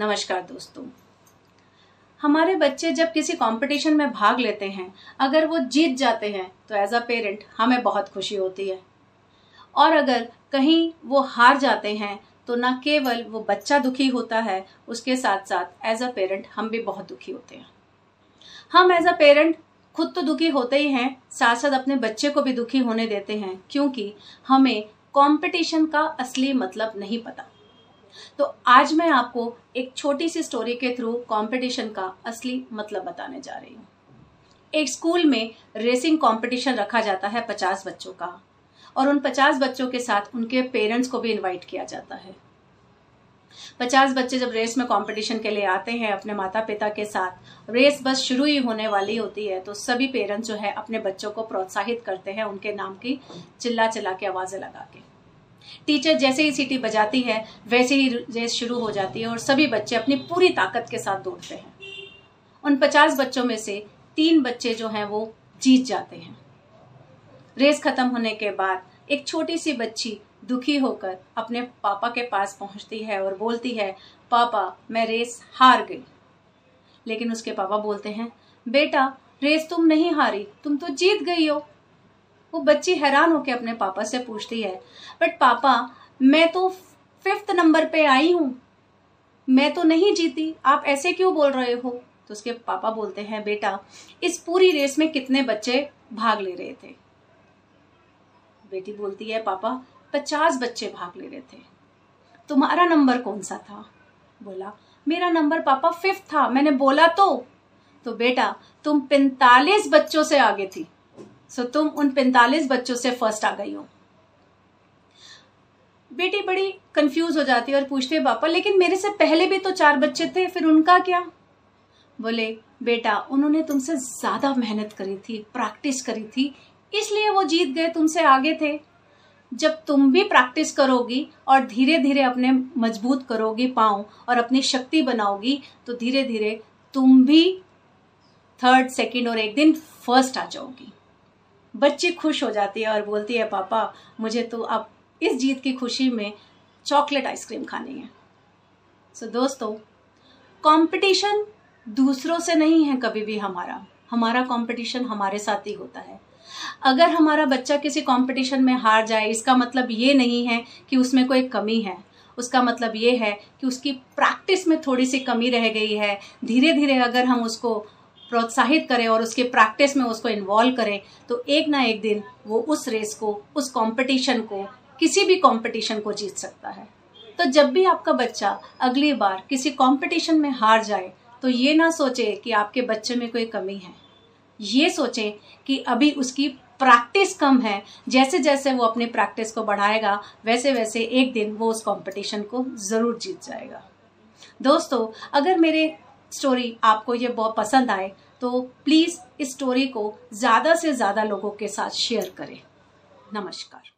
नमस्कार दोस्तों, हमारे बच्चे जब किसी कंपटीशन में भाग लेते हैं, अगर वो जीत जाते हैं तो एज अ पेरेंट हमें बहुत खुशी होती है, और अगर कहीं वो हार जाते हैं तो न केवल वो बच्चा दुखी होता है, उसके साथ साथ एज अ पेरेंट हम भी बहुत दुखी होते हैं। हम एज अ पेरेंट खुद तो दुखी होते ही हैं, साथ साथ अपने बच्चे को भी दुखी होने देते हैं, क्योंकि हमें कंपटीशन का असली मतलब नहीं पता। तो आज मैं आपको एक छोटी सी स्टोरी के थ्रू कंपटीशन का असली मतलब बताने जा रही हूँ। एक स्कूल में रेसिंग कंपटीशन रखा जाता है 50 बच्चों का, और उन 50 बच्चों के साथ उनके पेरेंट्स को भी इनवाइट किया जाता है। 50 बच्चे जब रेस में कंपटीशन के लिए आते हैं अपने माता पिता के साथ, रेस बस शुरू ही होने वाली होती है तो सभी पेरेंट्स जो है अपने बच्चों को प्रोत्साहित करते हैं, उनके नाम की चिल्ला चिल्ला के आवाजें लगा के। टीचर जैसे ही सीटी बजाती है वैसे ही रेस शुरू हो जाती है और सभी बच्चे अपनी पूरी ताकत के साथ दौड़ते हैं। उन 50 बच्चों में से 3 बच्चे जो हैं वो जीत जाते हैं। रेस खत्म होने के बाद एक छोटी सी बच्ची दुखी होकर अपने पापा के पास पहुंचती है और बोलती है, पापा मैं रेस हार गई। लेकिन उसके पापा बोलते हैं, बेटा रेस तुम नहीं हारी, तुम तो जीत गई हो। वो बच्ची हैरान होकर अपने पापा से पूछती है, बट पापा मैं तो 5th नंबर पे आई हूं, मैं तो नहीं जीती, आप ऐसे क्यों बोल रहे हो। तो उसके पापा बोलते हैं, बेटा इस पूरी रेस में कितने बच्चे भाग ले रहे थे। बेटी बोलती है, पापा 50 बच्चे भाग ले रहे थे, तुम्हारा नंबर कौन सा था। बोला, मेरा नंबर पापा 5th था, मैंने बोला तो बेटा तुम 45 बच्चों से आगे थी, सो तुम उन 45 बच्चों से फर्स्ट आ गई हो। बेटी बड़ी कंफ्यूज हो जाती है और पूछती है, पापा लेकिन मेरे से पहले भी तो 4 बच्चे थे, फिर उनका क्या। बोले, बेटा उन्होंने तुमसे ज्यादा मेहनत करी थी, प्रैक्टिस करी थी, इसलिए वो जीत गए, तुमसे आगे थे। जब तुम भी प्रैक्टिस करोगी और धीरे धीरे अपने मजबूत करोगी पाँव और अपनी शक्ति बनाओगी तो धीरे धीरे तुम भी 3rd, 2nd और एक दिन फर्स्ट आ जाओगी। बच्ची खुश हो जाती है और बोलती है, पापा मुझे तो अब इस जीत की खुशी में चॉकलेट आइसक्रीम खानी है। सो दोस्तों, कंपटीशन दूसरों से नहीं है कभी भी हमारा कंपटीशन हमारे साथ ही होता है। अगर हमारा बच्चा किसी कंपटीशन में हार जाए, इसका मतलब ये नहीं है कि उसमें कोई कमी है, उसका मतलब ये है कि उसकी प्रैक्टिस में थोड़ी सी कमी रह गई है। धीरे धीरे अगर हम उसको प्रोत्साहित करें और उसके प्रैक्टिस में उसको इन्वॉल्व करें तो एक ना एक दिन वो उस रेस को, उस कंपटीशन को, किसी भी कंपटीशन को जीत सकता है। तो जब भी आपका बच्चा अगली बार किसी कंपटीशन में हार जाए तो ये ना सोचे कि आपके बच्चे में कोई कमी है, ये सोचें कि अभी उसकी प्रैक्टिस कम है। जैसे जैसे वो अपनी प्रैक्टिस को बढ़ाएगा वैसे वैसे एक दिन वो उस कंपटीशन को ज़रूर जीत जाएगा। दोस्तों, अगर मेरे स्टोरी आपको ये बहुत पसंद आए तो प्लीज़ इस स्टोरी को ज़्यादा से ज़्यादा लोगों के साथ शेयर करें। नमस्कार।